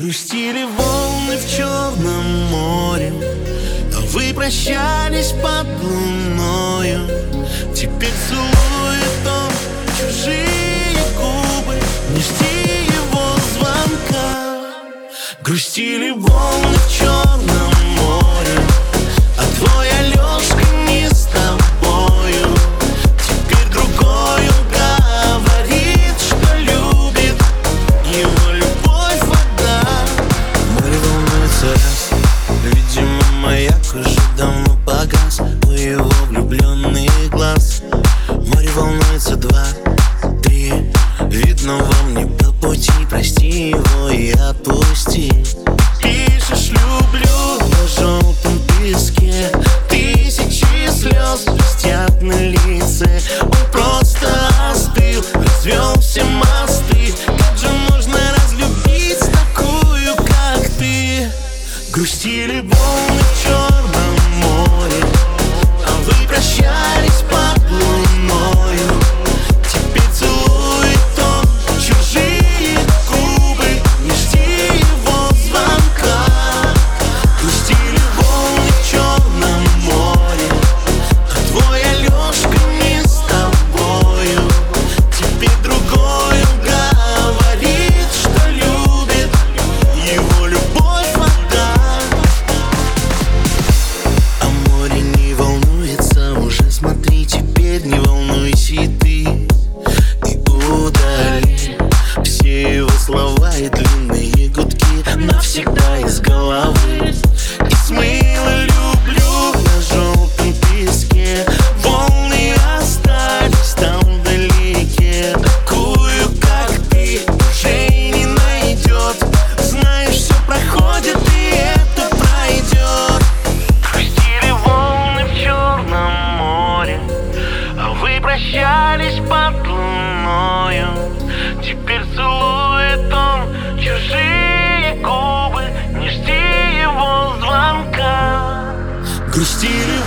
Грустили волны в Черном море, но вы прощались под луною. Теперь целует он чужие губы, не жди его звонка. Грустили волны в Черном море, а твой Алешка не с тобою. Теперь другой он говорит, что любит, его любовь вода. Море волнуется раз, видимо, маяк уже давно погас у его влюбленных глаз. Море волнуется два, три, видно, вам не по пути. Прости его и отпусти. Пишешь «люблю» на желтом песке, тысячи слез блестят на лице. Он просто остыл, развел все мосты. Как же можно разлюбить такую, как ты? Грустили волны в Черном море, а вы прощались под луною. Теперь целует он чужие губы, не жди его звонка. Грустили волны в Черном море, а твой Алешка не с тобою. Теперь другой он говорит, что любит, его любовь вода. А море не волнуется уже, смотри, теперь не волнуйся и ты. И удали все его слова и длинные гудки навсегда из головы. И смыло «люблю» на желтом песке, волны остались там вдалеке. Такую, как ты, уже и не найдет. Знаешь, все проходит, и это пройдет. Грустили волны в Черном море, а вы прощались под луною. Теперь целует он чужие губы, не жди его звонка. Грустили